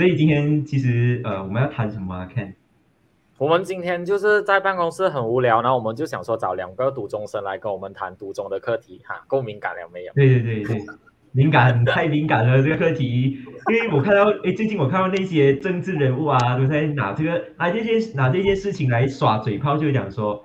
所以今天其实我们要谈什么啊 Ken？ 我们今天就是在办公室很无聊，然后我们就想说找两个读中生来跟我们谈读中的课题哈，够敏感了没有？对对对对，敏感太敏感了这个课题，因为我看到最近我看到那些政治人物啊都在拿这些事情来耍嘴炮，就讲说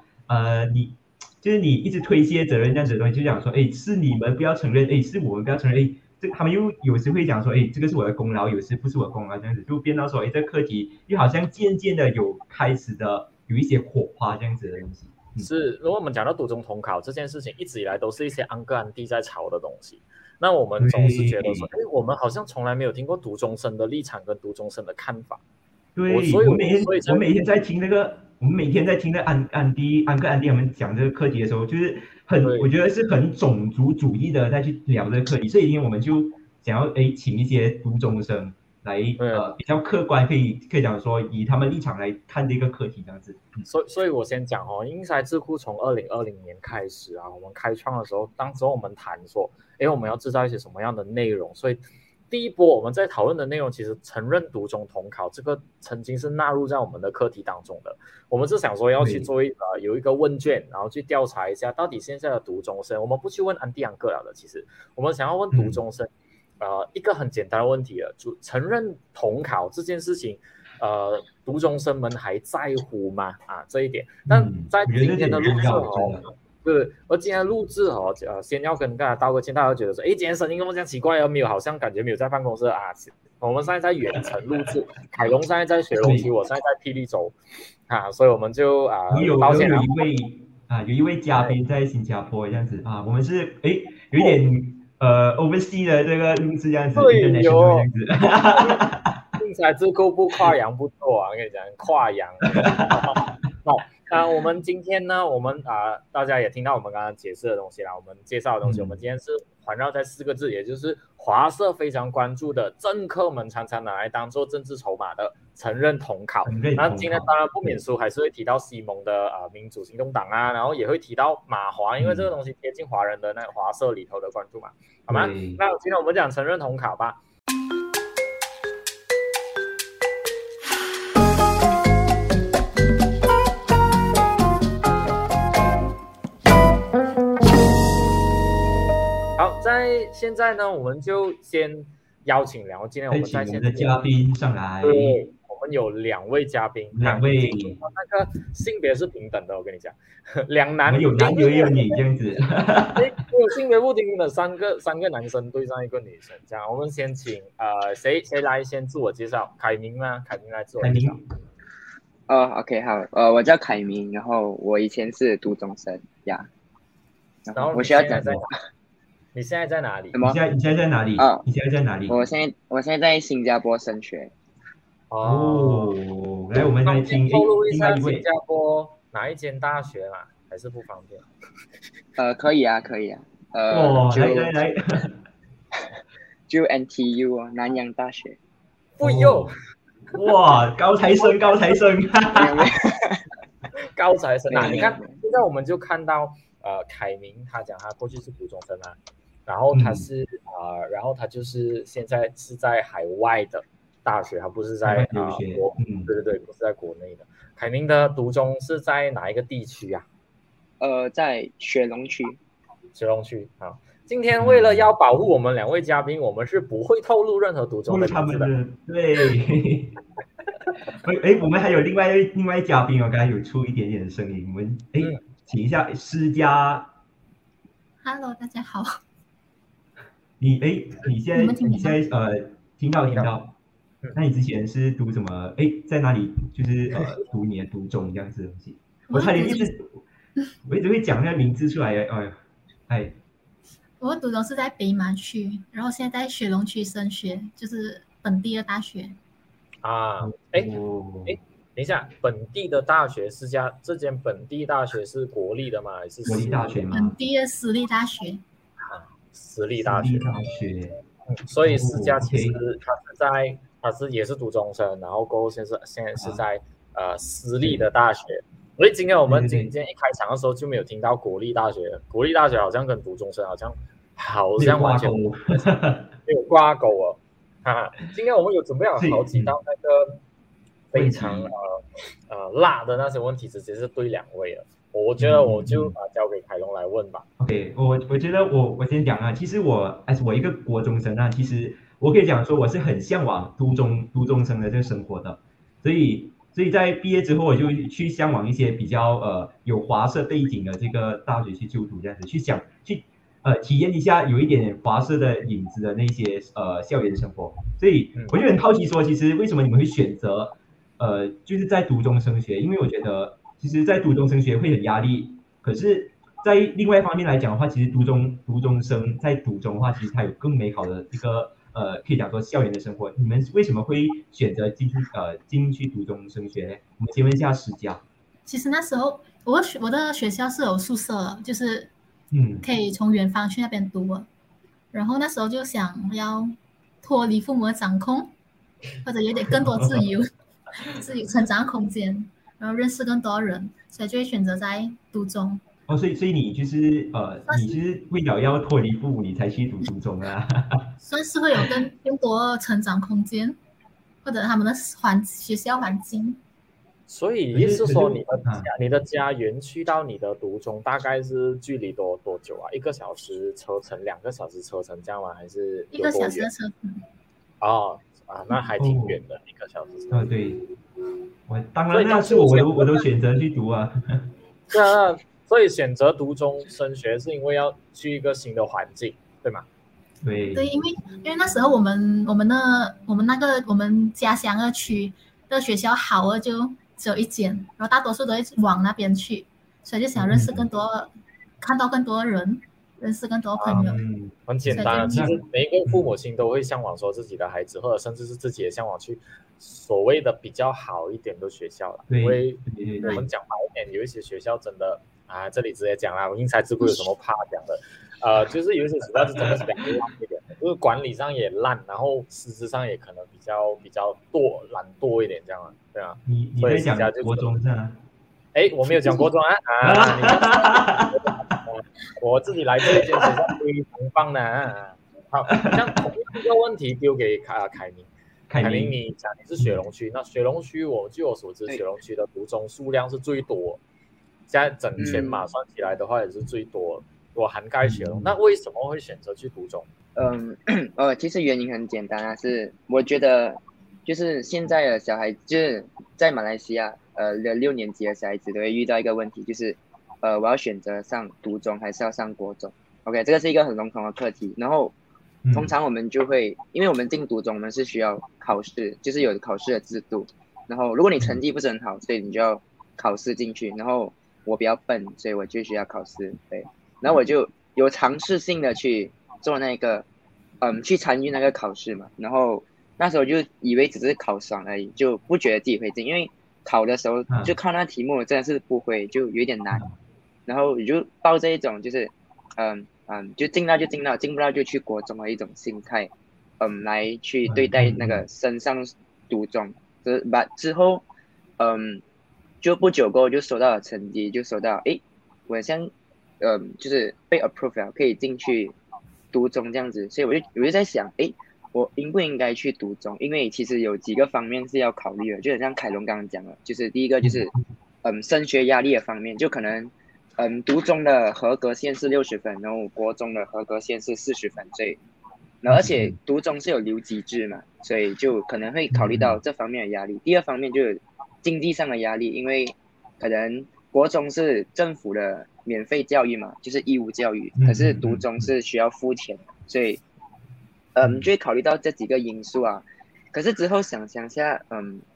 你就是你一直推卸责任这样子的东西，就讲说是你们不要承认，是我们不要承认。他们又有时会讲说，这个是我的功劳，有时不是我的功劳，这样子就变到说，这课题又好像渐渐的有开始的有一些火花这样子的东西。是，如果我们讲到读中统考这件事情，一直以来都是一些安哥安弟在吵的东西。那我们总是觉得说，我们好像从来没有听过读中生的立场跟读中生的看法。对，我每天在听那个，我们每天在听那安哥安弟他们讲这个课题的时候，就是。我觉得是很种族主义的在去聊这个课题，所以今天我们就想要请一些读中生来比较客观，可以讲说以他们立场来看这个课题这样子。所以我先讲哦，Inside智库从2020年开始啊，我们开创的时候，当时我们谈说，我们要制造一些什么样的内容？所以第一波我们在讨论的内容，其实承认读中统考这个曾经是纳入在我们的课题当中的。我们是想说要去做有一个问卷，然后去调查一下到底现在的读中生。我们不去问安弟安哥了的，其实我们想要问读中生，一个很简单的问题了，就承认统考这件事情，读中生们还在乎吗？啊，这一点。但在今天的录制对，而今天录制先要跟大家道个歉，大家觉得说，今天声音那么这样奇怪，没有，好像感觉没有在办公室啊。我们现在在远程录制，凯龙现在在雪隆区，我现在在霹雳州，所以我们就抱歉了。有一位嘉宾在新加坡这样子啊，我们是有一点overseas 的这个录制这样子，对哟，Inside智库不跨洋不做啊，我跟你讲，跨洋。好。我们今天呢，我们大家也听到我们刚刚解释的东西啦，我们介绍的东西，我们今天是环绕在四个字，也就是华社非常关注的，政客们常常拿来当做政治筹码的承认统考。那今天当然不免俗，还是会提到西蒙的民主行动党啊，然后也会提到马华，因为这个东西贴近华人的那个华社里头的关注嘛，好吗？那今天我们讲承认统考吧。现在呢，我们就先邀请两位，今天我们在线的嘉宾上来。对，我们有两位嘉宾，两位那个性别是平等的，我跟你讲，两男有男也有女这样子。性别不平等的三个男生对上一个女生，这样我们先请谁来先自我介绍？凯明吗？凯明来自我介绍。OK 好，我叫凯明，然后我以前是读中生呀，然后我需要讲什么？你现在在哪里？你现在在哪里？我现在在新加坡升学。哦，来，我们来听一下新加坡哪一间大学嘛？还是不方便？可以啊，可以啊。来，就 NTU 啊，南洋大学。不用。哇，高材生！高材生啊！你看，现在我们就看到。凯明他讲他过去是读中生啊，然后他是他就是现在是在海外的大学，他不是在国，对，不是在国内的。凯明的读中是在哪一个地区啊？在雪隆区。好，今天为了要保护我们两位嘉宾，我们是不会透露任何读中的名字的。对。我们还有另外嘉宾，我刚才有出一点点的声音，我们请一下施佳。Hello， 大家好。你现在听到，那你之前是读什么？在哪里？就是读你的读中这样子的东西。我一直会讲那个名字出来。我读中是在北马区，然后现在在雪隆区升学，就是本地的大学。等一下，本地的大学是这间本地大学是国立的吗？还是私立大学吗？本地的私立大学。私立大学。所以施家其实他也是读中生，然后过后现在是在私立的大学。所以今天一开场的时候就没有听到国立大学，国立大学好像跟读中生好像完全没有挂钩哦。啊，今天我们有准备好好几道那个非常辣的那些问题，直接是对两位了。我觉得我就交给凯龙来问吧。OK， 我觉得我先讲啊，其实我一个国中生啊，其实我可以讲说我是很向往读中生的这个生活的，所以在毕业之后我就去向往一些比较有华社背景的这个大学去就读，这样子去体验一下有一点华社的影子的那些校园生活。所以我就很好奇说，其实为什么你们会选择就是在读中升学？因为我觉得其实在读中升学会很压力，可是在另外一方面来讲的话，其实读中生在读中的话，其实它有更美好的一个可以讲说校园的生活。你们为什么会选择进去读中升学呢？我们先问一下Sejarah。其实那时候我的学校是有宿舍，就是可以从远方去那边读的，然后那时候就想要脱离父母的掌控，或者有点更多自由自由成长空间，然后认识更多人，所以就会选择在读中。哦，所以你就是你是为了要脱离父母，你才去读初中啊？算是会有更多成长空间，或者他们的学校环境。所以意思说你的家园去到你的读中大概是距离多久啊？1个小时车程，2个小时车程这样吗？还是有多远？1个小时的车程。哦啊，那还挺远的，1个小时。哦，对。我当然那是我都选择去读啊。对啊，所以选择读中升学是因为要去一个新的环境，对吗？对，因为那时候我们家乡的区的学校好的就只有一间，然后大多数都会往那边去，所以就想认识更多，看到更多人，认识更多朋友。很简单，其实每一个父母亲都会向往说自己的孩子，或者甚至是自己也向往去所谓的比较好一点的学校了。因为我们讲白一点，有一些学校真的啊，这里直接讲啦，我Inside智库有什么怕讲的？就是有一些学校是真的是比较烂一点，就是管理上也烂，然后师资上也可能比较懒惰一点这样啊，对啊。你在讲国中是吗？哎，我没有讲国中啊啊！我自己来这一间学校非常棒的啊。好，像同一个问题丢给凯明，你讲你是雪隆区，那雪隆区我据我所知，雪隆区的读中数量是最多，现在整全马算起来的话也是最多。我涵盖学了，那为什么会选择去读中？其实原因很简单啊，是我觉得就是现在的小孩子，就是在马来西亚的6年级的小孩子都会遇到一个问题，就是我要选择上读中还是要上国中 ？OK， 这个是一个很笼统的课题。然后通常我们就会，因为我们进读中，我们是需要考试，就是有考试的制度。然后如果你成绩不是很好，所以你就要考试进去。然后我比较笨，所以我就需要考试。对。然后我就有尝试性的去做那个，去参与那个考试嘛。然后那时候就以为只是考爽而已，就不觉得自己会进，因为考的时候就看那题目真的是不会，就有点难。然后我就抱着一种就是，就进到就进到，进不到就去国中的一种心态，来去对待那个升上读中。之后，就不久过后就收到了成绩，就收到哎，我像。就是被 approve 了，可以进去读中这样子，所以我就在想，哎，我应不应该去读中？因为其实有几个方面是要考虑的，就很像凯龙刚刚讲的，就是第一个就是，升学压力的方面，就可能，读中的合格线是60分，然后国中的合格线是40分，所以，而且读中是有留级制嘛，所以就可能会考虑到这方面的压力。第二方面就是经济上的压力，因为可能国中是政府的。免费教育嘛，就是义务教育，可是读中是需要付钱的，所以，就会考虑到这几个因素啊。可是之后想下，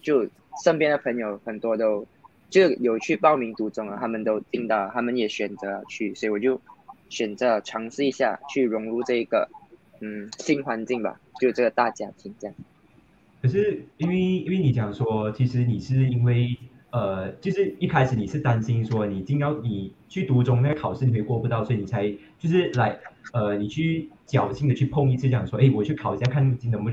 就身边的朋友很多都就有去报名读中了，他们都进到了，他们也选择了去，所以我就选择尝试一下去融入这个，新环境吧，就这个大家庭这样。可是因为你讲说，其实你是因为。就是一开始你是担心说你去读中那个考试你会过不到，所以你才就是来你去侥幸的去碰一次，讲说哎我去考一下看能不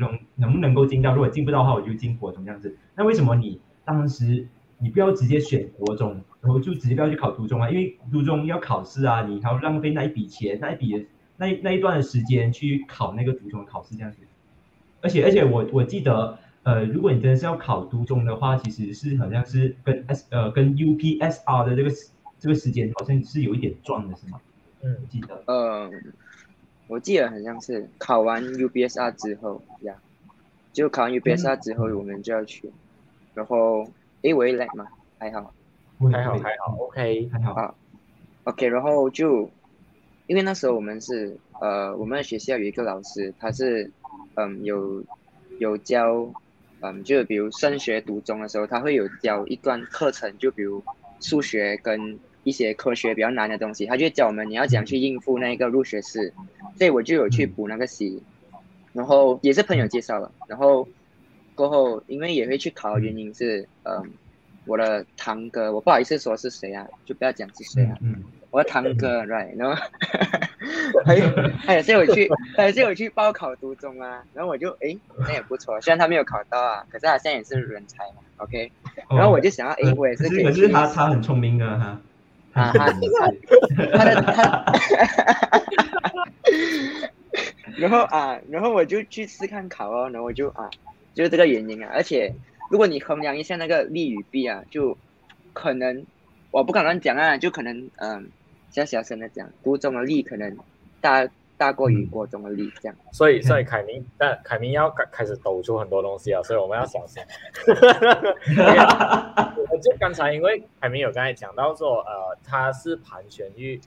能够进到，如果进不到的话我就进国中这样子。那为什么你当时你不要直接选国中，然后就直接不要去考读中啊？因为读中要考试啊，你还要浪费那一笔钱那一段的时间去考那个读中考试这样子。而且我记得，如果你真的是要考读中的话，其实是好像是跟 UPSR 的这个时间好像是有一点撞的，是吗？嗯，记得。我记得好像是考完 UPSR 之后呀，就考完 UPSR 之后我们就要去，然后我也 lag 嘛，还好 ，OK， 还好。啊 ，OK， 然后就因为那时候我们是我们学校有一个老师，他是有教就比如升学读中的时候，他会有教一段课程，就比如数学跟一些科学比较难的东西，他就教我们你要怎样去应付那个入学试，所以我就有去补那个习，然后也是朋友介绍了，然后过后因为也会去考的原因是，我的堂哥，我不好意思说是谁啊，就不要讲是谁啊，我的堂哥 ，right， 然后他也是有去报考读中啊，然后我就那也不错，虽然他没有考到啊，可是他现在也是人才嘛 ，OK， 然后我就想要我也是可以，可是他很聪明的哈。啊，然后我就去试看考哦，然后我就就是这个原因啊，而且如果你衡量一下那个利与弊啊，就可能我不敢乱讲啊，就可能小声的讲，读中的利可能大过于国中的利这样。所以凯明要开始抖出很多东西啊，所以我们要小心。就刚才因为凯明有刚才讲到说，他是盘旋于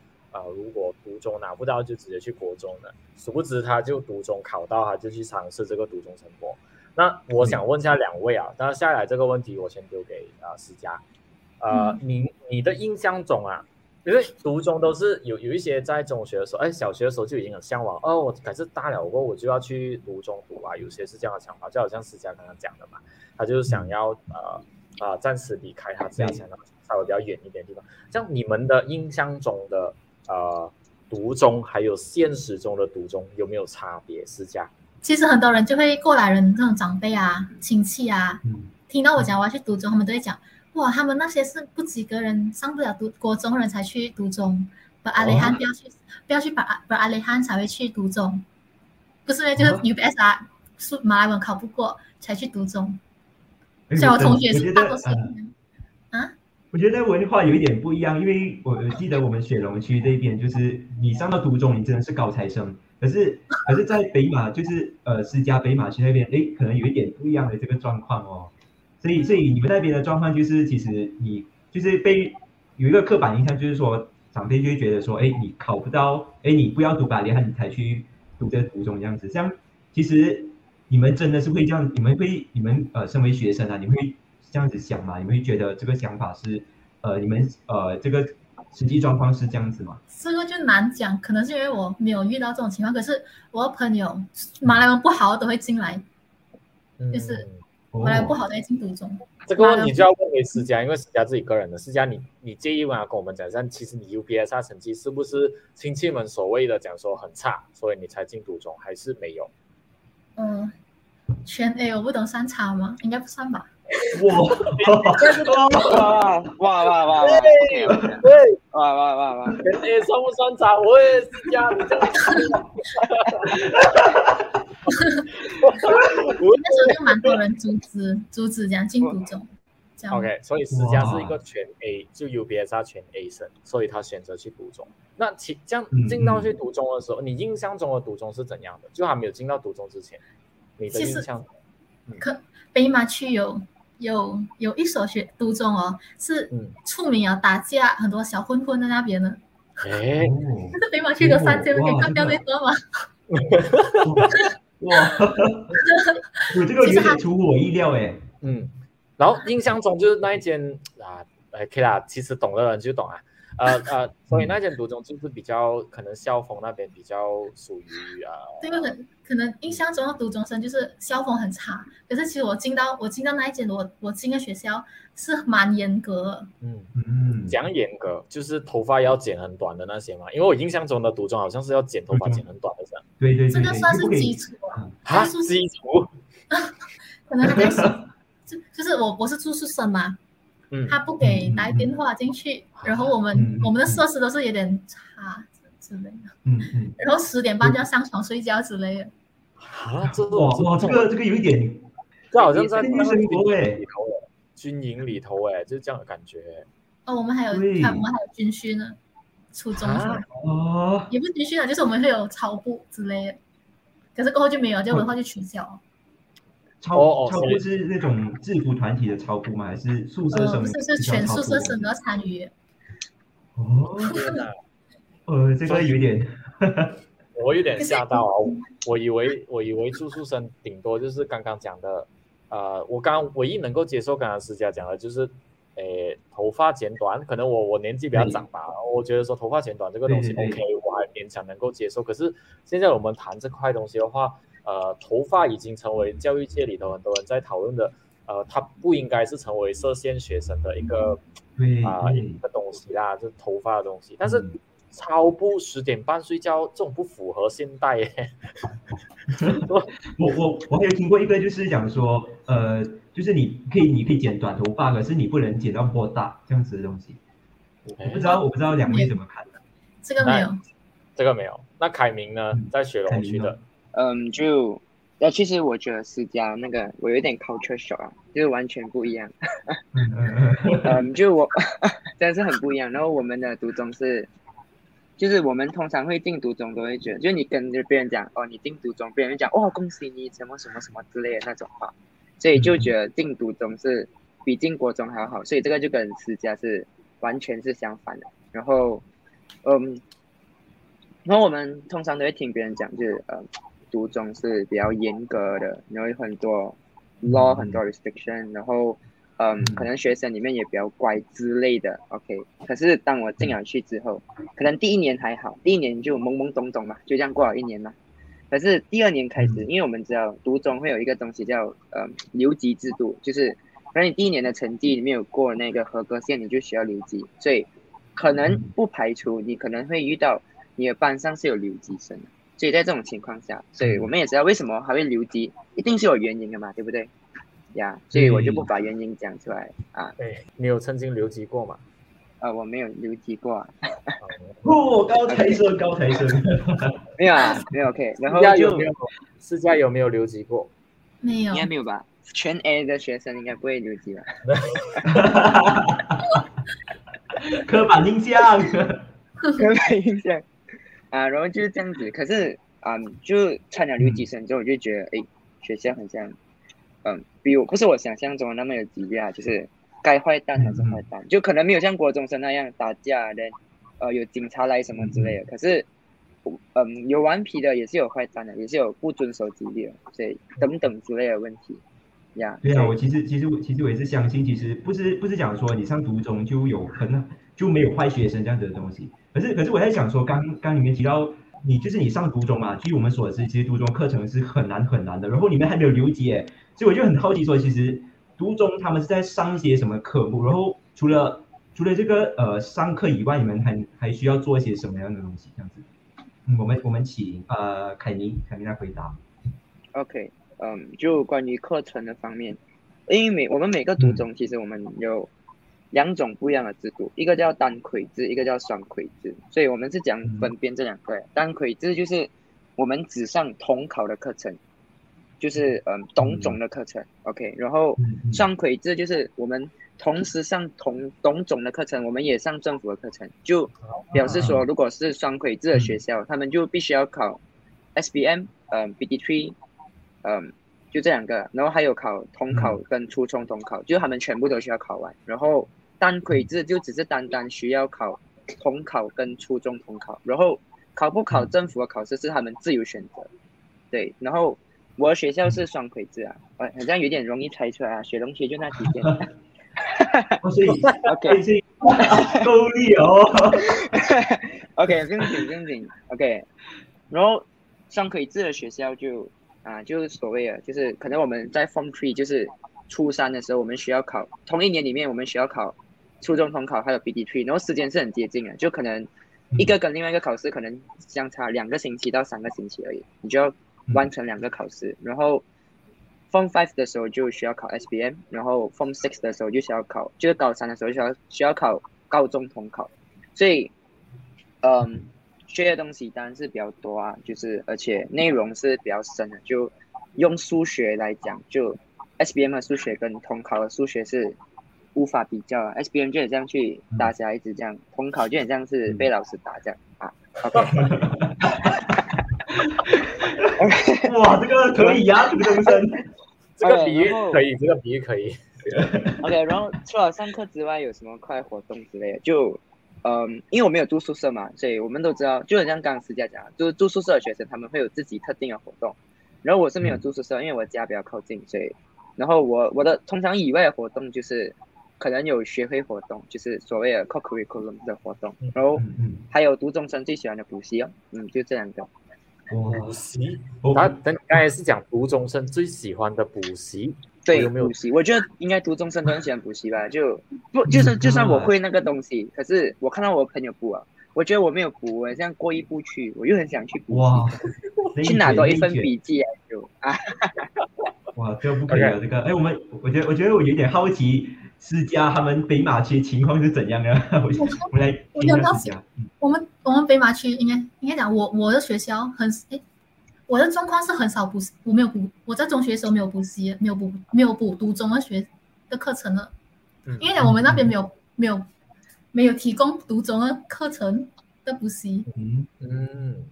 如果读中拿不到就直接去国中的，殊不知他就读中考到，他就去尝试这个读中成果。那我想问一下两位啊，那下来这个问题我先丢给思佳，你的印象中啊，因为读中都是有一些在中学的时候，小学的时候就已经很向往哦，我改次大了过后我就要去读中读啊，有些是这样的想法，就好像思佳刚刚讲的嘛，他就是想要暂时离开他家乡，稍微比较远一点的地方。像你们的印象中的读中，还有现实中的读中有没有差别？思佳，其实很多人就会过来人这种长辈啊、亲戚啊，听到我讲我要去读中，他们都会讲。哇，他们那些是不及格人，上不了国中人才去读中，不要去把阿雷汉才会去读中，不是呢，就是 UPSR 是马来文考不过才去读中，所以我同学是大多数啊。我觉得文化有一点不一样，因为我记得我们雪隆区这边就是你上到读中，你真的是高材生。可是在北马就是思佳北马区那边，可能有一点不一样的这个状况哦。所以你们那边的状况就是，其实你就是被有一个刻板印象，就是说长辈就会觉得说，你考不到，你不要读吧，然后你才去读这读中这样子。这样其实你们真的是会这样，你们身为学生啊，你们会这样子想吗？你们会觉得这个想法是你们这个实际状况是这样子吗？这个就难讲，可能是因为我没有遇到这种情况，可是我的朋友马来文不好都会进来，就是。马来不好在进读中，这个问题就要问给思佳，因为思佳自己个人的。思佳，你介意吗？跟我们讲一下，其实你 UPSR 成绩是不是亲戚们所谓的讲说很差，所以你才进读中，还是没有？全 A 我不懂算差吗？应该不算吧。哇！全 A 算不算差？喂，思佳，你这样。那时候就蛮多人阻止这样进读中，这样。OK， 所以思佳是一个全 A， 就 UPSR 全 A 生，所以他选择去读中。那这样进到去读中的时候，你印象中的读中是怎样的？就还没有进到读中之前，你的印象？北马区有一所学读中哦，是出名啊打架，很多小混混在那边呢。这北马区有3000可以干掉最多吗？哇，我这个有点出乎我意料哎。然后印象中就是那一间可以啦，其实懂的人就懂啊。所以那间读中就是比较可能校风那边比较属于对，可能印象中的读中生就是校风很差，可是其实我进到那一间我进的学校是蛮严格的。讲严格就是头发要剪很短的那些嘛，因为我印象中的读中好像是要剪头发剪很短的这样。对，这个算是基础啊，基础。可能他在就是我是住宿生嘛。他不给打电话进去，然后我们的设施都是有点差之类的，然后10:30就要上床睡觉之类的。啊，这哇，这个有一点，这好像在军营里头哎，就这样的感觉。哦，我们还有军训呢，初中哦，也不是军训啊，就是我们会有操部之类的，可是过后就没有，这文化就取消。哦操部是那种制服团体的操部吗？还是宿舍生？是全宿舍生都要参与。哦，这个有点，我有点吓到啊！我以为住宿生顶多就是刚刚讲的，我刚唯一能够接受刚刚思佳讲的就是，头发剪短，可能我年纪比较长吧，我觉得说头发剪短这个东西 OK， 我还勉强能够接受。可是现在我们谈这块东西的话。头发已经成为教育界里头很多人在讨论的，它不应该是成为设限学生的一个一个东西啦，就是头发的东西。但是超不10:30睡觉，这种不符合现代耶。我还有听过一个，就是讲说，就是你可以剪短头发，可是你不能剪到波大这样子的东西。我不知道两位怎么看的。这个没有。那凯明呢，在雪隆区的。就那其实我觉得思佳那个我有点 culture shock 啊，就是完全不一样。就我真的是很不一样。然后我们的读中是，就是我们通常会进读中都会觉得，就你跟别人讲哦，你进读中，别人就讲哦恭喜你什么什么什么之类的那种话，所以就觉得进读中是比进国中还好，所以这个就跟思佳是完全是相反的。然后，然后我们通常都会听别人讲，就是读中是比较严格的，然后有很多 law 很多 restriction， 然后可能学生里面也比较乖之类的 OK。 可是当我进了去之后，可能第一年还好，第一年就懵懵懂懂嘛，就这样过了一年嘛。可是第二年开始，因为我们知道读中会有一个东西叫留级制度，就是可能你第一年的成绩没有过那个合格线，你就需要留级，所以可能不排除你可能会遇到你的班上是有留级生的。所以在这种情况下，所以我们也知道为什么还会留级，一定是有原因的嘛，对不对呀？所以我就不把原因讲出来啊。对，你有曾经留级过吗？我没有留级过啊。哦，高材生。没有 OK。然后就思佳有没有留级过？没有，应该没有吧？全 A 的学生应该不会留级吧？刻板印象，刻板印象。然后就是这样子。可是就参了留级生之后，我就觉得，哎，学校很像，不是我想象中那么有激烈啊，就是该坏蛋还是坏蛋，就可能没有像国中生那样打架的，有警察来什么之类的。可是，有顽皮的，也是有坏蛋的，也是有不遵守纪律的，所以等等之类的问题。呀，对啊，我其实我也是相信，其实不是讲说你上读中就有就没有坏学生这样子的东西。可是我在想说，刚里面提到你就是你上读中嘛，据我们所知，其实读中课程是很难的，然后你们还没有留级耶，所以我就很好奇说，其实读中他们是在上一些什么科目，然后除了这个上课以外，你们还需要做一些什么样的东西这样子？我们请凯宁来回答。OK， 就关于课程的方面，因为我们每个读中其实我们有两种不一样的制度，一个叫单轨制，一个叫双轨制，所以我们是讲分辨这两个。单轨制就是我们只上统考的课程，就是懂种的课程 OK。 然后双轨制就是我们同时上懂种的课程，我们也上政府的课程，就表示说如果是双轨制的学校，他们就必须要考 SBM PT3 就这两个，然后还有考统考跟初中统考，就他们全部都需要考完。然后单轨制就只是单单需要考统考跟初中统考，然后考不考政府的考试是他们自由选择。对，然后我的学校是双轨制啊，好像有点容易猜出来啊，雪隆区就那几间。OK， 够力哦。OK， 正经 OK。 然后双轨制的学校就。就是所谓的，就是可能我们在 Form 3， 就是初三的时候，我们需要考，同一年里面我们需要考初中统考还有 BD3， 然后时间是很接近的，就可能一个跟另外一个考试可能相差2个星期到3个星期而已，你就要完成2个考试。然后 Form 5的时候就需要考 SBM， 然后 Form 6的时候就需要考，就是高3的时候需要考高中统考。所以学的东西当然是比较多啊，就是而且内容是比较深的。就用数学来讲，就 SBM 的数学跟统考的数学是无法比较啊。SBM 就很像去打小孩子这样，统考就很像是被老师打这样啊。OK 哇，这个可以啊，这个东西，这个比喻可以，这个比喻可以。OK， 然后除了上课之外，有什么课外活动之类的？就因为我没有住宿舍嘛，所以我们都知道，就很像刚刚思佳讲，就是住宿舍的学生他们会有自己特定的活动。然后我是没有住宿舍，因为我家比较靠近，所以，然后我的通常以外的活动就是，可能有学会活动，就是所谓的 co-curriculum 的活动，然后还有读中生最喜欢的补习哦，就这两个。补习，他刚才是讲读中生最喜欢的补习。对，补习，我觉得应该读中生都很喜欢补习吧。就算我会那个东西，可是我看到我朋友补啊，我觉得我没有补，我像过意不去，我又很想去补习，去拿多一份笔记啊就啊。哇，这个不可以啊，这个。哎，我觉得我有点好奇，思佳他们北马区情况是怎样的？我们来听一下思佳。我们北马区应该讲我的学校很哎。我的状况是很少补，我没有补，我在中学的时候没有补习，没有补读中的学的课程了，因为讲我们那边没有提供读中的课程的补习。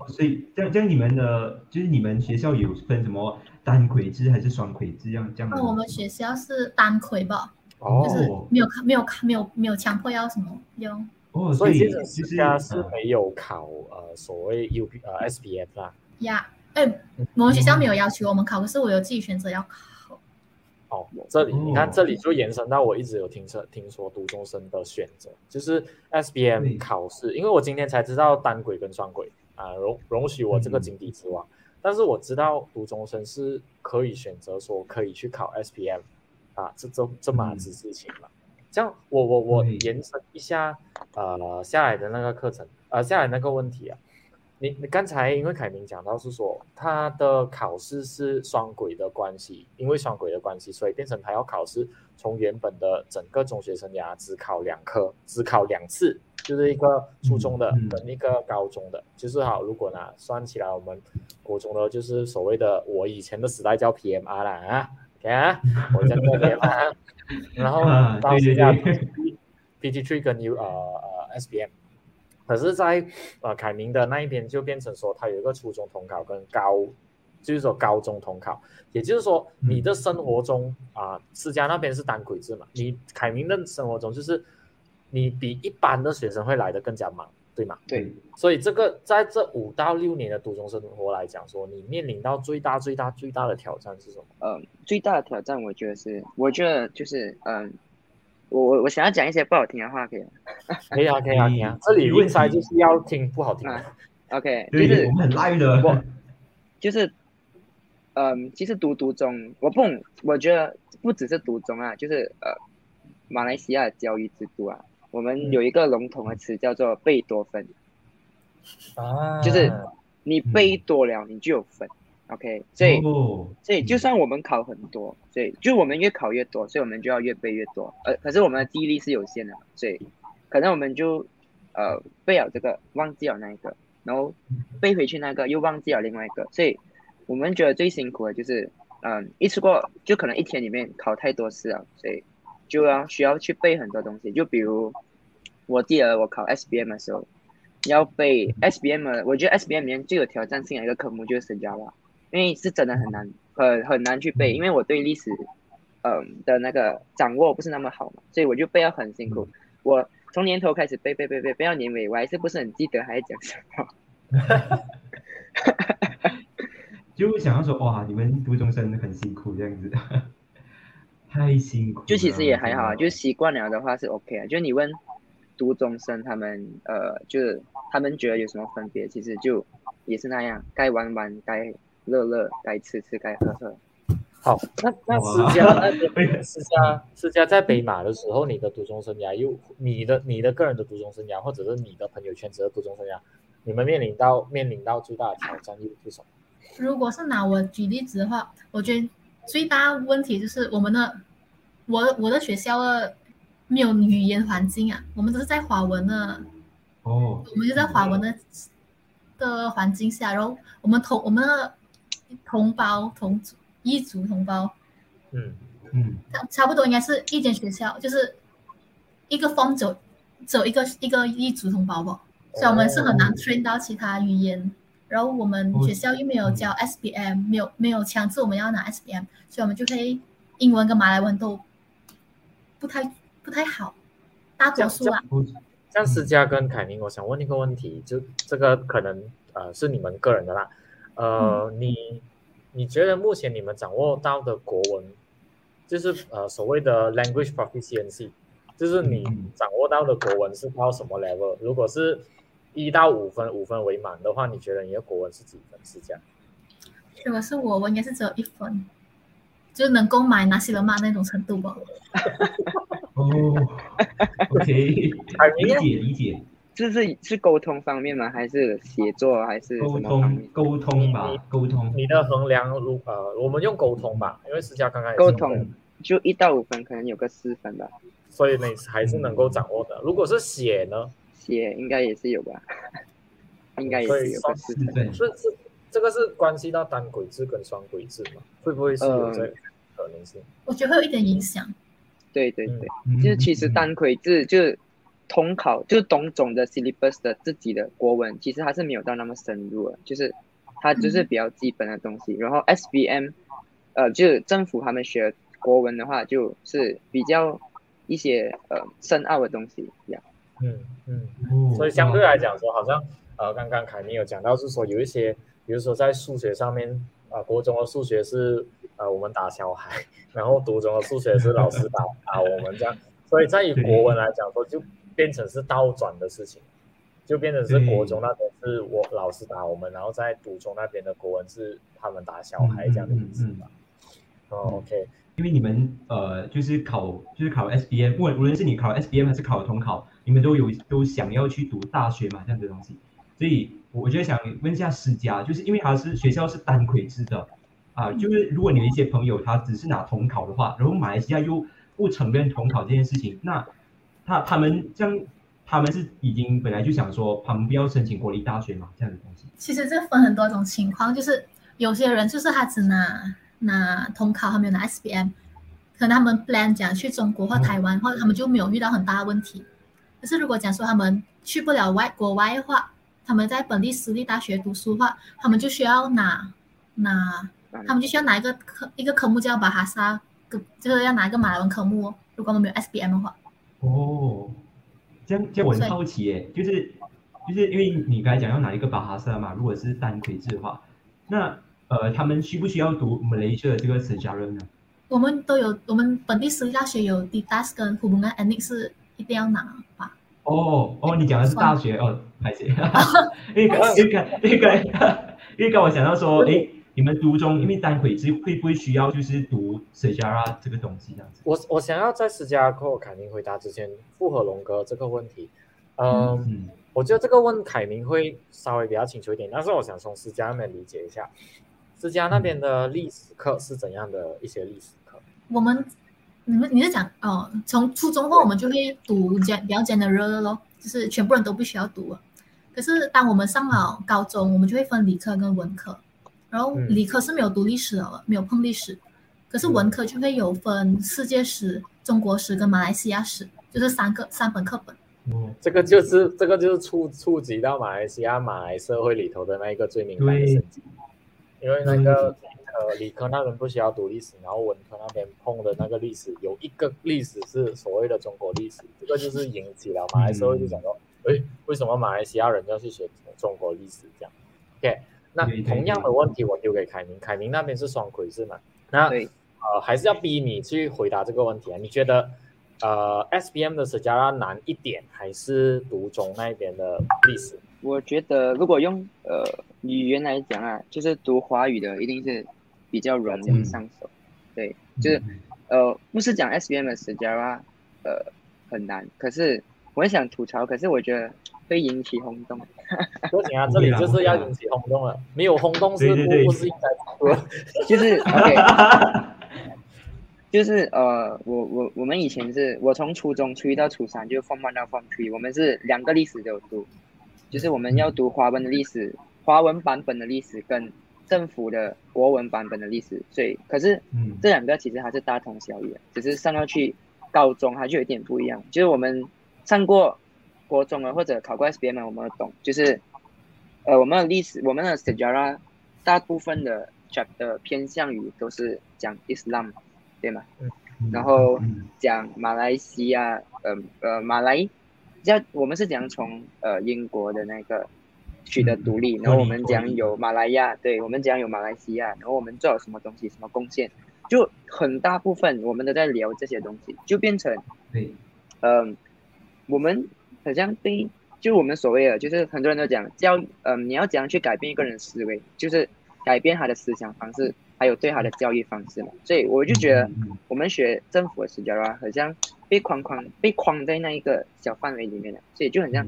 所以这样你们的就是你们学校有分什么单轨制还是双轨制这样？那我们学校是单轨吧，就是没有强迫要什么用。哦，所以就是他是没有考所谓 SPM 啦。呀。我们学校没有要求我们考，可是我有自己选择要考。哦，这里你看，这里就延伸到我一直有听说读中生的选择，就是 SBM 考试，因为我今天才知道单轨跟双轨啊，容许我这个井底之蛙，但是我知道读中生是可以选择说可以去考 SBM 啊，这码子事情了。这样我延伸一下下来的那个课程下来那个问题啊。你刚才因为凯明讲到是说他的考试是双轨的关系，因为双轨的关系，所以变成他要考试从原本的整个中学生涯只考两次，就是一个初中的跟一个高中的，就是好如果呢算起来我们国中的就是所谓的我以前的时代叫 PMR 啦啊，看、我叫 PMR， 然后到现在 PT3 跟 SBM。可是在凯明的那一边就变成说他有一个初中统考跟就是说高中统考，也就是说你的生活中思佳那边是单轨制嘛，你凯明的生活中就是你比一般的学生会来得更加忙，对吗？对，所以这个在这5到6年的读中生活来讲说，你面临到最大的挑战是什么？最大的挑战我觉得就是我想要讲一些不好听的话，可以吗？可以啊，这里问啥就是要听不好听的。OK， 就是我们很赖的。就是，其实读中，我觉得不只是读中啊，就是马来西亚的教育制度啊，我们有一个笼统的词叫做贝多芬。就是你背多了，你就有分。OK， 所以就算我们考很多，所以就我们越考越多，所以我们就要越背越多。可是我们的记忆力是有限的，所以可能我们就背了这个，忘记了那一个，然后背回去那个又忘记了另外一个，所以我们觉得最辛苦的就是一次过就可能一天里面考太多次了，所以就需要去背很多东西。就比如我记得我考 SBM 的时候，要背 SBM， 我觉得 SBM 里面最有挑战性的一个科目就是Sejarah。因为是真的很难，很难去背，因为我对历史，的那个掌握不是那么好嘛，所以我就背得很辛苦。我从年头开始背到年尾，我还是不是很记得还在讲什么。就想要说哇，你们读中生很辛苦这样子，太辛苦了。就其实也还好，就习惯了的话是 OK 啊。就你问读中生他们，就是他们觉得有什么分别，其实就也是那样，该玩该。乐该吃该喝。好，那思佳在北马的时候，你的读中生涯又你的个人的读中生涯，或者是你的朋友圈子的读中生涯，你们面临到最大的挑战又是什么？如果是拿我举例子的话，我觉得最大问题就是我的学校的没有语言环境啊，我们都是在华文的，我们就在华文的的环境下，然后我们的同胞异族同胞，差不多应该是一间学校，就是一个方走一个异族同胞吧，所以我们是很难 train 到其他语言。然后我们学校又没有教 SBM，没有强制我们要拿 SBM， 所以我们就可以英文跟马来文都不太好，大多数啊。像思佳跟凯明，我想问一个问题，就这个可能是你们个人的啦，你觉得目前你们掌握到的国文，就是所谓的 language proficiency， 就是你掌握到的国文是到什么 level？ 如果是1到5分，5分为满的话，你觉得你的国文是几分？是这样？如果是我应该是只有1分，就能够买拿西勒曼那种程度吧。哦，OK， 理解。是沟通方面吗？还是写作？还是什么方面？沟通吧，沟通。你的衡量我们用沟通吧，因为思佳刚刚沟通就1到5分，可能有个4分吧。所以你还是能够掌握的。如果是写呢？写应该也是有吧，应该也是有个4分。是这个是关系到单轨制跟双轨制吗？会不会是有这可能性？我觉得会有一点影响。对，就是其实单轨制就是统考，就是董总的 syllabus 的自己的国文，其实它是没有到那么深入的，就是它就是比较基本的东西。然后 SBM， 就是政府他们学国文的话，就是比较一些深奥的东西这样。所以相对来讲说，好像刚刚凯明有讲到，是说有一些，比如说在数学上面。国中的数学是我们打小孩，然后读中的数学是老师打我们这样，所以在于国文来讲说，就变成是倒转的事情，就变成是国中那边是我老师打我们，然后在读中那边的国文是他们打小孩这样的意思吧。OK， 因为你们就是考 SBM， 无论是你考 SBM 还是考统考，你们都想要去读大学嘛这样的东西，所以。我就想问一下思佳，就是因为他是学校是单轨制的，就是如果你有一些朋友他只是拿统考的话，然后马来西亚又不承认统考这件事情，那他们这样，他们是已经本来就想说他们不要申请国立大学嘛这样的东西。其实这分很多种情况，就是有些人就是他只拿统考，他没有拿 SBM， 可能他们 plan 讲去中国或台湾，或者他们就没有遇到很大的问题。可是如果讲说他们去不了国外的话，他们在本地私立大学读书的话，他们就需要拿一个科目叫Bahasa，就是要拿一个马来文科目，如果我们没有 SBM 的话。哦，这样我很好奇耶，就是因为你刚才讲要拿一个Bahasa嘛，如果是单轨制的话，那他们需不需要读Malaysia的这个Sejarah呢？我们本地私立大学有 Ditas 跟 Hubungan Etnik 是一定要拿吧。哦，你讲的是大学哦，拍谢因为刚我想到说，你们读中因为单轨制会不会需要就是读 Sejarah 这个东西这样子？我想要在Sejarah和凯明回答之前复合龙哥这个问题，我觉得这个问凯明会稍微比较清楚一点，但是我想从Sejarah那边理解一下Sejarah那边的历史课是怎样的一些历史课。你是讲从初中后我们就会读比较 general 的咯，就是全部人都必须要读了。可是当我们上了高中，我们就会分理科跟文科，然后理科是没有读历史了，没有碰历史，可是文科就会有分世界史、中国史跟马来西亚史，就是三本课本。这个就是触及到马来西亚马来社会里头的那一个最敏感的神经，因为那个。理科那边不需要读历史，然后文科那边碰的那个历史，有一个历史是所谓的中国历史，这个就是引起了马来社会就想说，为什么马来西亚人要去学中国历史这样 ？OK， 那同样的问题我丢给凯明，凯明那边是双轨制嘛？那还是要逼你去回答这个问题啊？你觉得SPM 的Sejarah难一点，还是读中那边的历史？我觉得如果用语言来讲啊，就是读华语的一定是。比较容易上手，对，就是不是讲 SBM 的Sejarah很难，可是我也想吐槽，可是我觉得会引起轰动。不行啊，这里就是要引起轰动了，没有轰动是不是应该？就是OK， 就是我们以前是我从初中初1到初3就Form 1到Form 3，我们是2个历史都有读，就是我们要读华文的历史，华文版本的历史跟政府的国文版本的历史，所以可是这两个其实还是大同小异的，只是上到去高中它就有点不一样。就是我们上过国中了或者考过 SBM， 我们懂，就是我们的历史，我们的 Sejarah 大部分的 chapter 偏向于都是讲 Islam， 对吗？然后讲马来西亚，我们是讲从英国的那个取得独立，然后我们讲有马来亚，对，我们讲有马来西亚，然后我们做了什么东西，什么贡献，就很大部分我们都在聊这些东西，就变成，我们好像对，就我们所谓的，就是很多人都讲你要怎样去改变一个人的思维，就是改变他的思想方式，还有对他的教育方式嘛。所以我就觉得我们学政府的Sejarah好像被框在那一个小范围里面了，所以就很像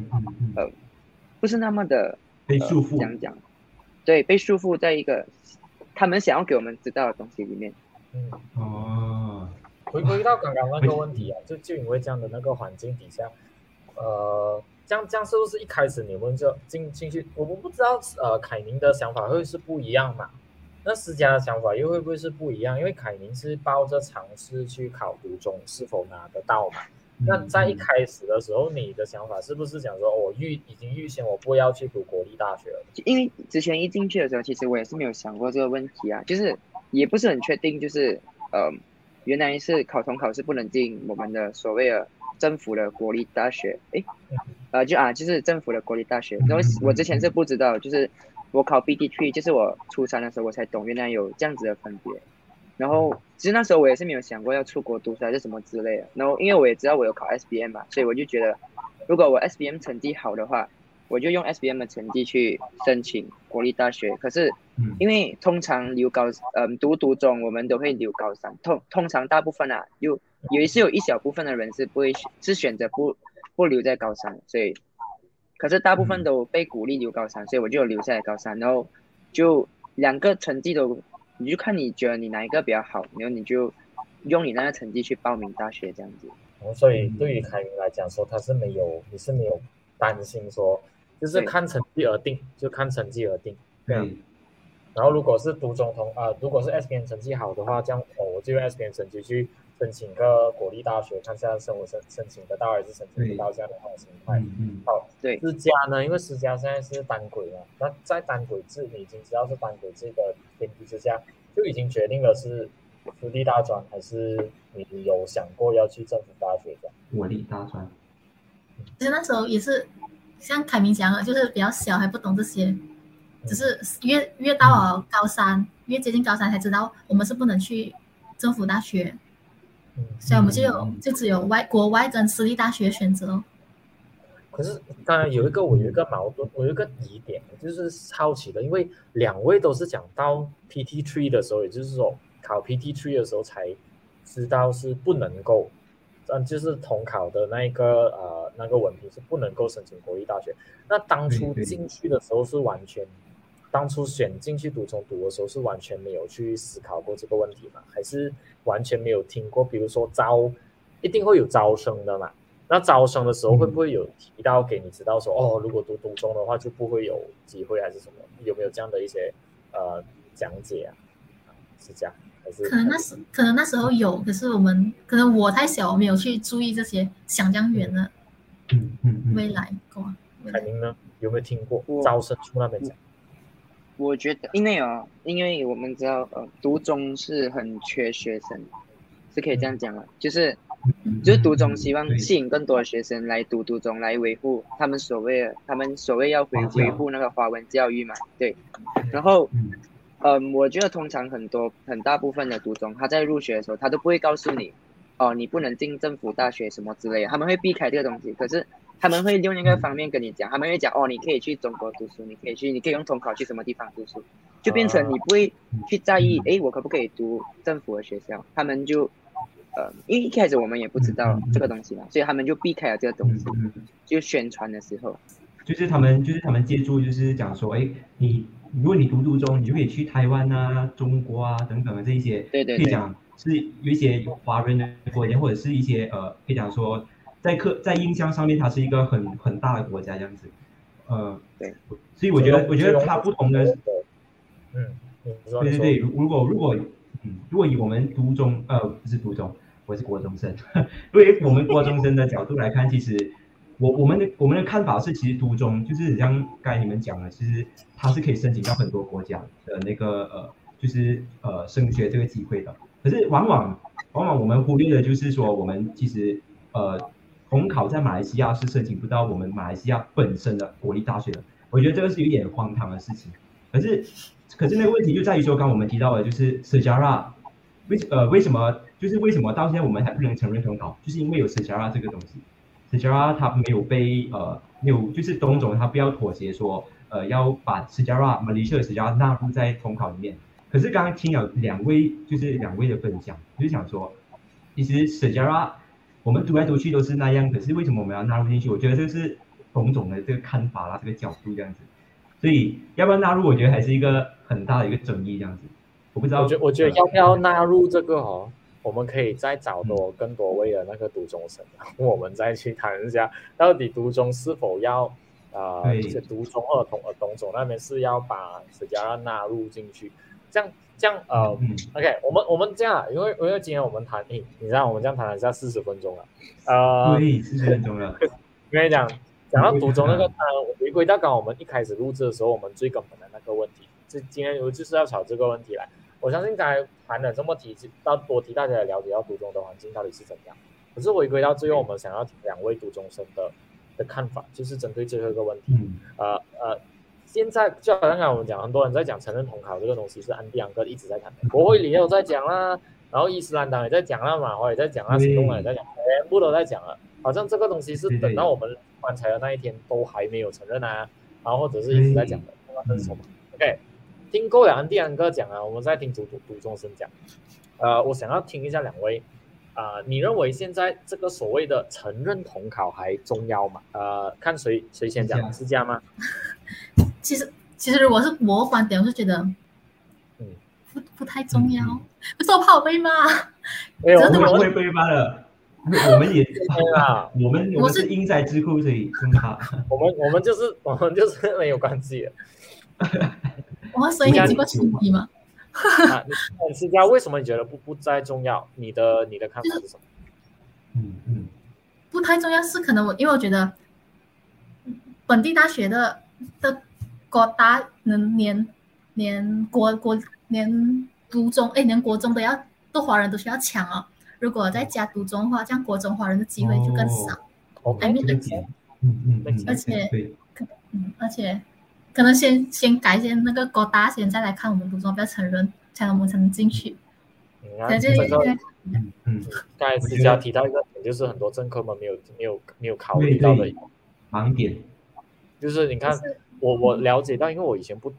不是那么的被束缚，对，被束缚在一个他们想要给我们知道的东西里面。回到刚刚那个问题啊，就因为这样的那个环境底下，这样是不是一开始你们就进去？我们不知道凯宁的想法会是不一样嘛？那思佳的想法又会不会是不一样？因为凯宁是抱着尝试去考读中，是否拿得到嘛？那在一开始的时候，你的想法是不是想说，我已经预先我不要去读国立大学了？因为之前一进去的时候，其实我也是没有想过这个问题啊，就是也不是很确定，就是原来是考统考是不能进我们的所谓的政府的国立大学，就是政府的国立大学。然后我之前是不知道，就是我考 PT3， 就是我初三的时候我才懂，原来有这样子的分别。然后其实那时候我也是没有想过要出国读书还是什么之类的。然后因为我也知道我有考 SBM 嘛，所以我就觉得，如果我 SBM 成绩好的话，我就用 SBM 的成绩去申请国立大学。可是因为通常读中我们都会留高三，通常大部分啊，有一小部分的人是不会是选择不留在高三，所以。可是大部分都被鼓励留高三，所以我就留下来高三，然后就两个成绩都，你就看你觉得你哪一个比较好，然后你就用你那个成绩去报名大学这样子。所以对于凯云来讲说，你是没有担心说，就是看成绩而定，对啊。然后如果是读中同如果是 SPM 成绩好的话，这样我就用 SPM 成绩去申请个国立大学，看一下我申请得到还是申请不到这样的好情况。好，对。思佳呢？因为思佳现在是单轨嘛，那在单轨制，你已经知道是单轨制的前提之下，就已经决定了是私立大专，还是你有想过要去政府大学的？国立大专。其实那时候也是像凯明讲的，就是比较小还不懂这些，只是越到了高三，越接近高三才知道我们是不能去政府大学。所以我们就只有国外跟私立大学选择。可是当然我有一个矛盾，我有一个疑点，就是好奇的，因为两位都是讲到 PT3 的时候，也就是说考 PT3 的时候才知道是不能够，就是统考的那个文凭是不能够申请国立大学。那当初进去的时候是完全，当初选进去读中读的时候是完全没有去思考过这个问题嘛？还是完全没有听过？比如说一定会有招生的嘛？那招生的时候会不会有提到给你知道说，如果读中的话就不会有机会还是什么？有没有这样的一些讲解啊？是这样还是？可能那时候有，可是可能我太小，我没有去注意这些，想这样远了。未来过。凯宁呢？有没有听过招生处那边讲？我觉得，因为我们知道，读中是很缺学生，是可以这样讲的，就是读中希望吸引更多的学生来读中，来维护他们所谓要维护那个华文教育嘛，对。然后，我觉得通常很大部分的读中，他在入学的时候，他都不会告诉你，你不能进政府大学什么之类的，他们会避开这个东西，可是。他们会用一个方面跟你讲，他们会讲你可以去中国读书，你可以用统考去什么地方读书，就变成你不会去在意，我可不可以读政府的学校？他们就，因为一开始我们也不知道这个东西嘛，所以他们就避开了这个东西，就宣传的时候，就是他们借助就是讲说，你如果你读中，你就可以去台湾啊、中国啊等等的这一些，对，可以讲是有一些华人的国家或者是一些可以讲说。在印象上面，它是一个很大的国家这样子，对，所以我觉得它不同的，对，如果以我们国中生，因为我们国中生的角度来看，其实我们的看法是，其实读中就是像刚才你们讲的，其实它是可以申请到很多国家的那个升学这个机会的。可是往往我们忽略的就是说，我们其实统考在马来西亚是申请不到我们马来西亚本身的国立大学的，我觉得这个是有点荒唐的事情。可是那个问题就在于说，刚我们提到的就是 Sejarah 为什么到现在我们还不能承认统考，就是因为有 Sejarah 这个东西。Sejarah 它没有被就是董总他不要妥协说要把 Sejarah 马来西亚的 Sejarah 纳入在统考里面。可是刚刚听了两位的分享，就想说其实 Sejarah 我们读来读去都是那样，可是为什么我们要纳入进去？我觉得这是董总的这个看法啦，这个角度这样子。所以要不要纳入，我觉得还是一个很大的一个争议这样子。我不知道，我觉得要不要纳入这个我们可以再找更多位的那个读中生，我们再去谈一下到底读中是否要读中二统和董总那边是要把Sejarah纳入进去。这样OK， 我们这样，因为今天我们谈，你知道我们这样谈了一下40分钟了，对，40分钟了。因为讲到读中那个，回归到刚我们一开始录制的时候，我们最根本的那个问题，今天我就是要找这个问题来。我相信刚才谈了这么多提大家也了解到读中的环境到底是怎样。可是回归到最后，我们想要听两位读中生的看法，就是针对最后一个问题。现在就好像刚才我们讲，很多人在讲承认统考这个东西，是安迪安哥一直在谈，国会里也有在讲啦，然后伊斯兰党也在讲啦，马华也在讲啦，新东也在讲，全部都在讲了。好像这个东西是等到我们棺材的那一天都还没有承认啊，然后或者是一直在讲的，这是什么 ？OK。听够了安迪安哥讲啊，我们再听读中生讲。我想要听一下两位你认为现在这个所谓的承认统考还重要吗？看谁先讲，是这样吗？其实如果是我观点，我是觉得不太重要。不是我怕我被骂，没有，我会被骂的。我们也对啦，我们是Inside智库，所以跟他我们就是没有关系的。我所以你经过处理吗？是这样。为什么你觉得不再重要？你的看法是什么？不太重要是可能因为我觉得本地大学的国大连国中都华人都需要强哦。如果再加读中的话，这样国中华人的机会就更少。而且。可能先改先那个国大，先再来看我们读中不要承认，我们才能进去。刚才思佳提到一个点，就是很多政客们没有考虑到的盲点，就是你看我了解到，因为我以前不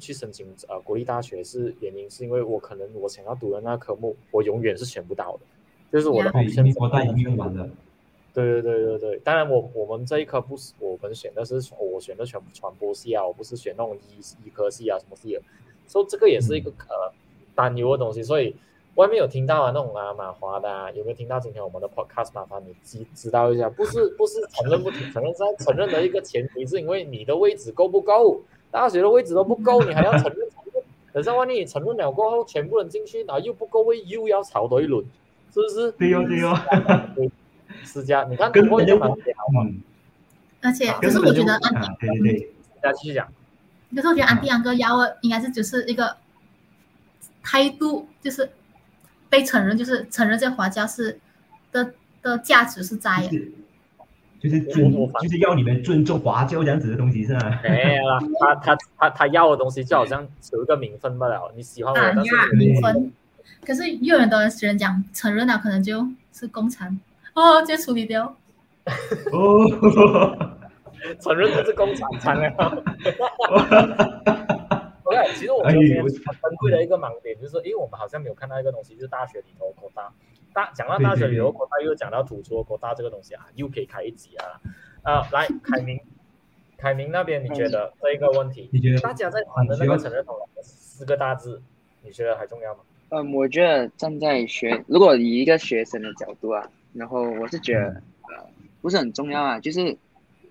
去申请国立大学是原因，是因为我可能我想要读的那科目，我永远是选不到的，就是我的国大已经用完了。对，当然我们这一科不是我们选的，是我选的全部传播系啊，我不是选那种医科系啊什么系的，所以这个也是一个担忧的东西。所以外面有听到那种马华的有没有听到今天我们的 podcast？ 麻烦你知道一下，不是承认，在承认的一个前提是因为你的位置够不够，大学的位置都不够，你还要承认，等下万一你承认了过后，全部人进去，然后又不够位，又要吵多一轮，是不是？对。私家，你看跟我讲蛮好嘛，而且可是我觉得安迪，大家继续讲。可是我觉得安迪安哥要的应该是就是一个态度，就是被承认，就是承认这华教是的价值是在的，就是要你们尊重华教这样子的东西是吧？没有啦，他要的东西就好像有一个名分罢了，你喜欢我，但是名分。可是也有很多人讲承认了，可能就是共产。直接处理掉。承认这是工厂餐了。OK， 其实我觉得很珍贵的一个盲点就是，因为我们好像没有看到一个东西，就是大学里头扩大。讲到大学里头扩大，又讲到土著扩大这个东西啊，又可以开一集啊。来，凯明那边，你觉得这一个问题，大家在谈的那个承认统四个大字，你觉得还重要吗？我觉得站在如果以一个学生的角度啊。然后我是觉得不是很重要啊，就是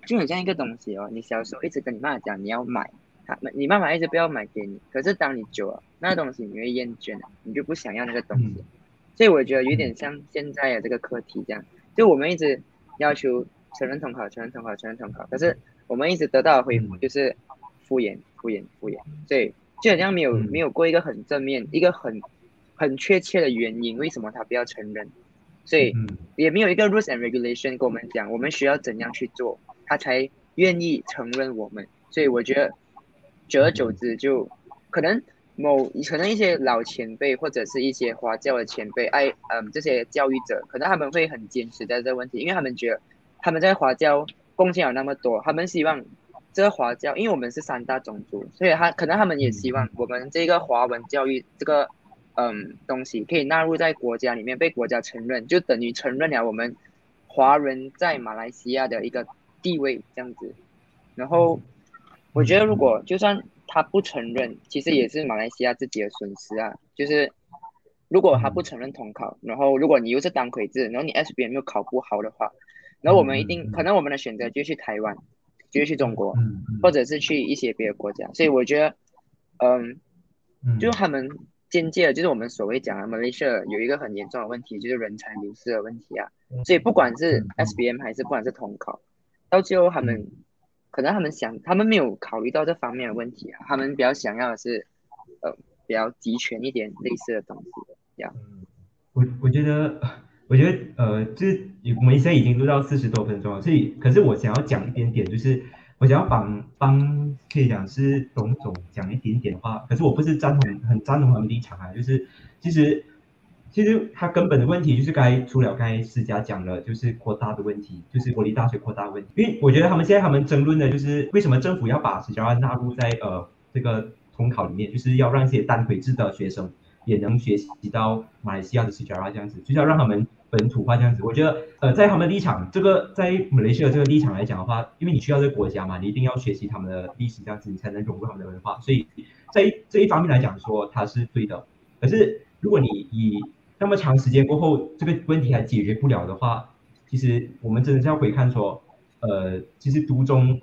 就很像一个东西哦，你小时候一直跟你妈讲你要买，你妈妈一直不要买给你，可是当你久了，那东西你会厌倦了，你就不想要那个东西。所以我觉得有点像现在的这个课题这样，就我们一直要求承认统考、承认统考、承认统考，可是我们一直得到的回复就是敷衍、敷衍、敷衍，所以就好像没有过一个很正面、一个很确切的原因，为什么他不要承认？所以也没有一个 rules and regulation 跟我们讲我们需要怎样去做，他才愿意承认我们。所以我觉得，久而久之就可能一些老前辈或者是一些华教的前辈，这些教育者，可能他们会很坚持在这个问题，因为他们觉得他们在华教贡献了那么多，他们希望这个华教，因为我们是三大种族，所以可能他们也希望我们这个华文教育这个东西可以纳入在国家里面，被国家承认，就等于承认了我们华人在马来西亚的一个地位这样子。然后我觉得如果就算他不承认，其实也是马来西亚自己的损失啊。就是如果他不承认统考，然后如果你又是单轨制，然后你 SBM 又考不好的话，然后我们一定可能我们的选择就去台湾，就去中国，或者是去一些别的国家。所以我觉得就他们间接的就是我们所谓讲的 Malaysia 有一个很严重的问题，就是人才流失的问题啊。所以不管是 SBM 还是不管是统考，到最后他们没有考虑到这方面的问题啊，他们比较想要的是比较集权一点类似的东西这样。我觉得就是我们现在已经录到40多分钟了，所以可是我想要讲一点点，就是我想要帮可以讲是董总讲一点点话，可是我不是很赞同他们立场啊，就是其实他根本的问题就是除了刚才思佳讲了，就是扩大的问题，就是国立大学扩大的问题。因为我觉得他们争论的就是为什么政府要把Sejarah纳入在这个统考里面，就是要让一些单轨制的学生也能学习到马来西亚的Sejarah这样子，就是要让他们本土化这样子。我觉得在他们立场，这个在马来西亚这个立场来讲的话，因为你去到这个国家嘛，你一定要学习他们的历史这样子，你才能融入他们的文化，所以在这一方面来讲说它是对的。可是如果你以那么长时间过后，这个问题还解决不了的话，其实我们真的是要回看说，其实读中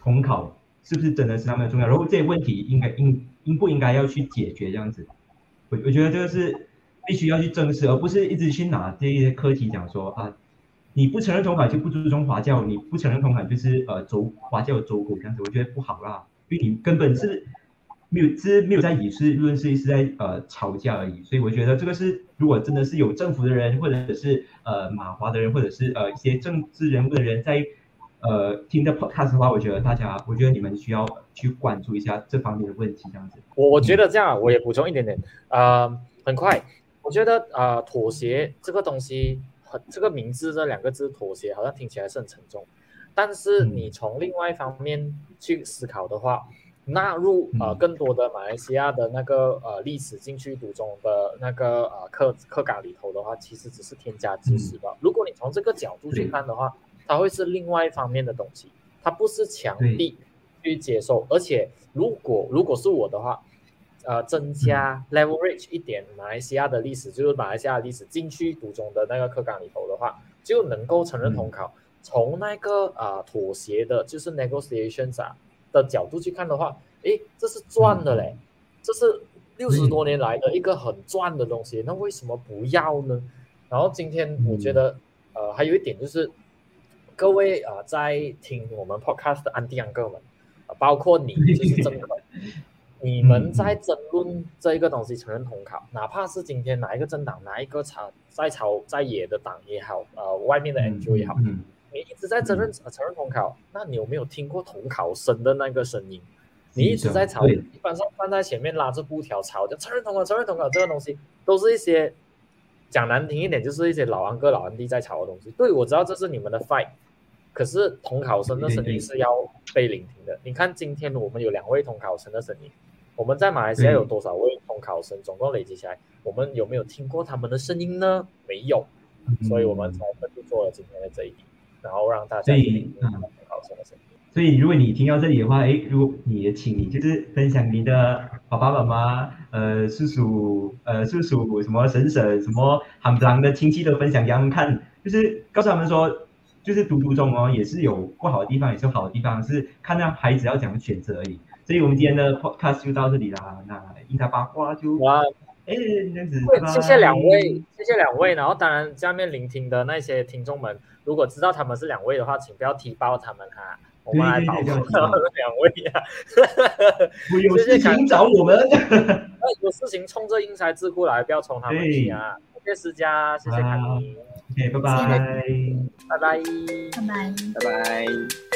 统考是不是真的是那么重要？然后这些问题应不应该要去解决这样子？我觉得这个是必须要去正视，而不是一直去拿这些课题讲说啊，你不承认统考就不注重华教，你不承认统考就是华教走狗这样子，我觉得不好啦，因为你根本是。没有在以事论事，是在吵架而已。所以我觉得这个是，如果真的是有政府的人，或者是马华的人，或者是一些政治人物的人在听的 podcast 的话，我觉得你们需要去关注一下这方面的问题，这样子。我觉得这样，我也补充一点点，很快，我觉得妥协这个东西，这个名字这两个字妥协，好像听起来是很沉重，但是你从另外一方面去思考的话。纳入更多的马来西亚的那个历史进去读中的那个课纲里头的话，其实只是添加知识吧。如果你从这个角度去看的话，它会是另外一方面的东西，它不是强力去接受。而且如果是我的话，增加 leverage 一点马来西亚的历史，就是马来西亚历史进去读中的那个课纲里头的话，就能够承认统考。从那个妥协的，就是 negotiations 的角度去看的话，诶，这是赚的嘞，这是60多年来的一个很赚的东西，那为什么不要呢？然后今天我觉得，还有一点就是，各位在听我们 podcast 的安迪安哥们，包括你就是真的，你们在争论这一个东西承认统考，哪怕是今天哪一个政党、哪一个在野的党也好，外面的 NGO 也好。你一直在承认统考，那你有没有听过统考生的那个声音？你一直在吵，一般上站在前面拉着布条吵，就承认统考，承认统考，这个东西都是一些讲难听一点，就是一些老安哥老安弟在吵的东西。对，我知道这是你们的 fight， 可是统考生的声音是要被聆听的。你看今天我们有2位统考生的声音，我们在马来西亚有多少位统考生？总共累积起来，我们有没有听过他们的声音呢？没有，所以我们才分别做了今天的这一集。然后让大家所以如果你听到这里的话，如果你也请你就是分享你的爸爸妈妈、叔叔什么婶婶什么含不郎的亲戚都分享给他们看，就是告诉他们说就是读读中哦，也是有不好的地方，也是有好的地方，是看到孩子要怎样选择而已。所以我们今天的 podcast 就到这里啦。那一大八卦就哇，哎，这样子。谢谢两位，谢谢两位。然后当然下面聆听的那些听众们，如果知道他们是两位的话，请不要踢爆他们哈。我们来保护两位啊！有事情找我们，有事情冲着英才智库来，不要冲他们去啊！谢谢思佳，谢谢康妮，拜拜，拜拜，拜拜，拜拜。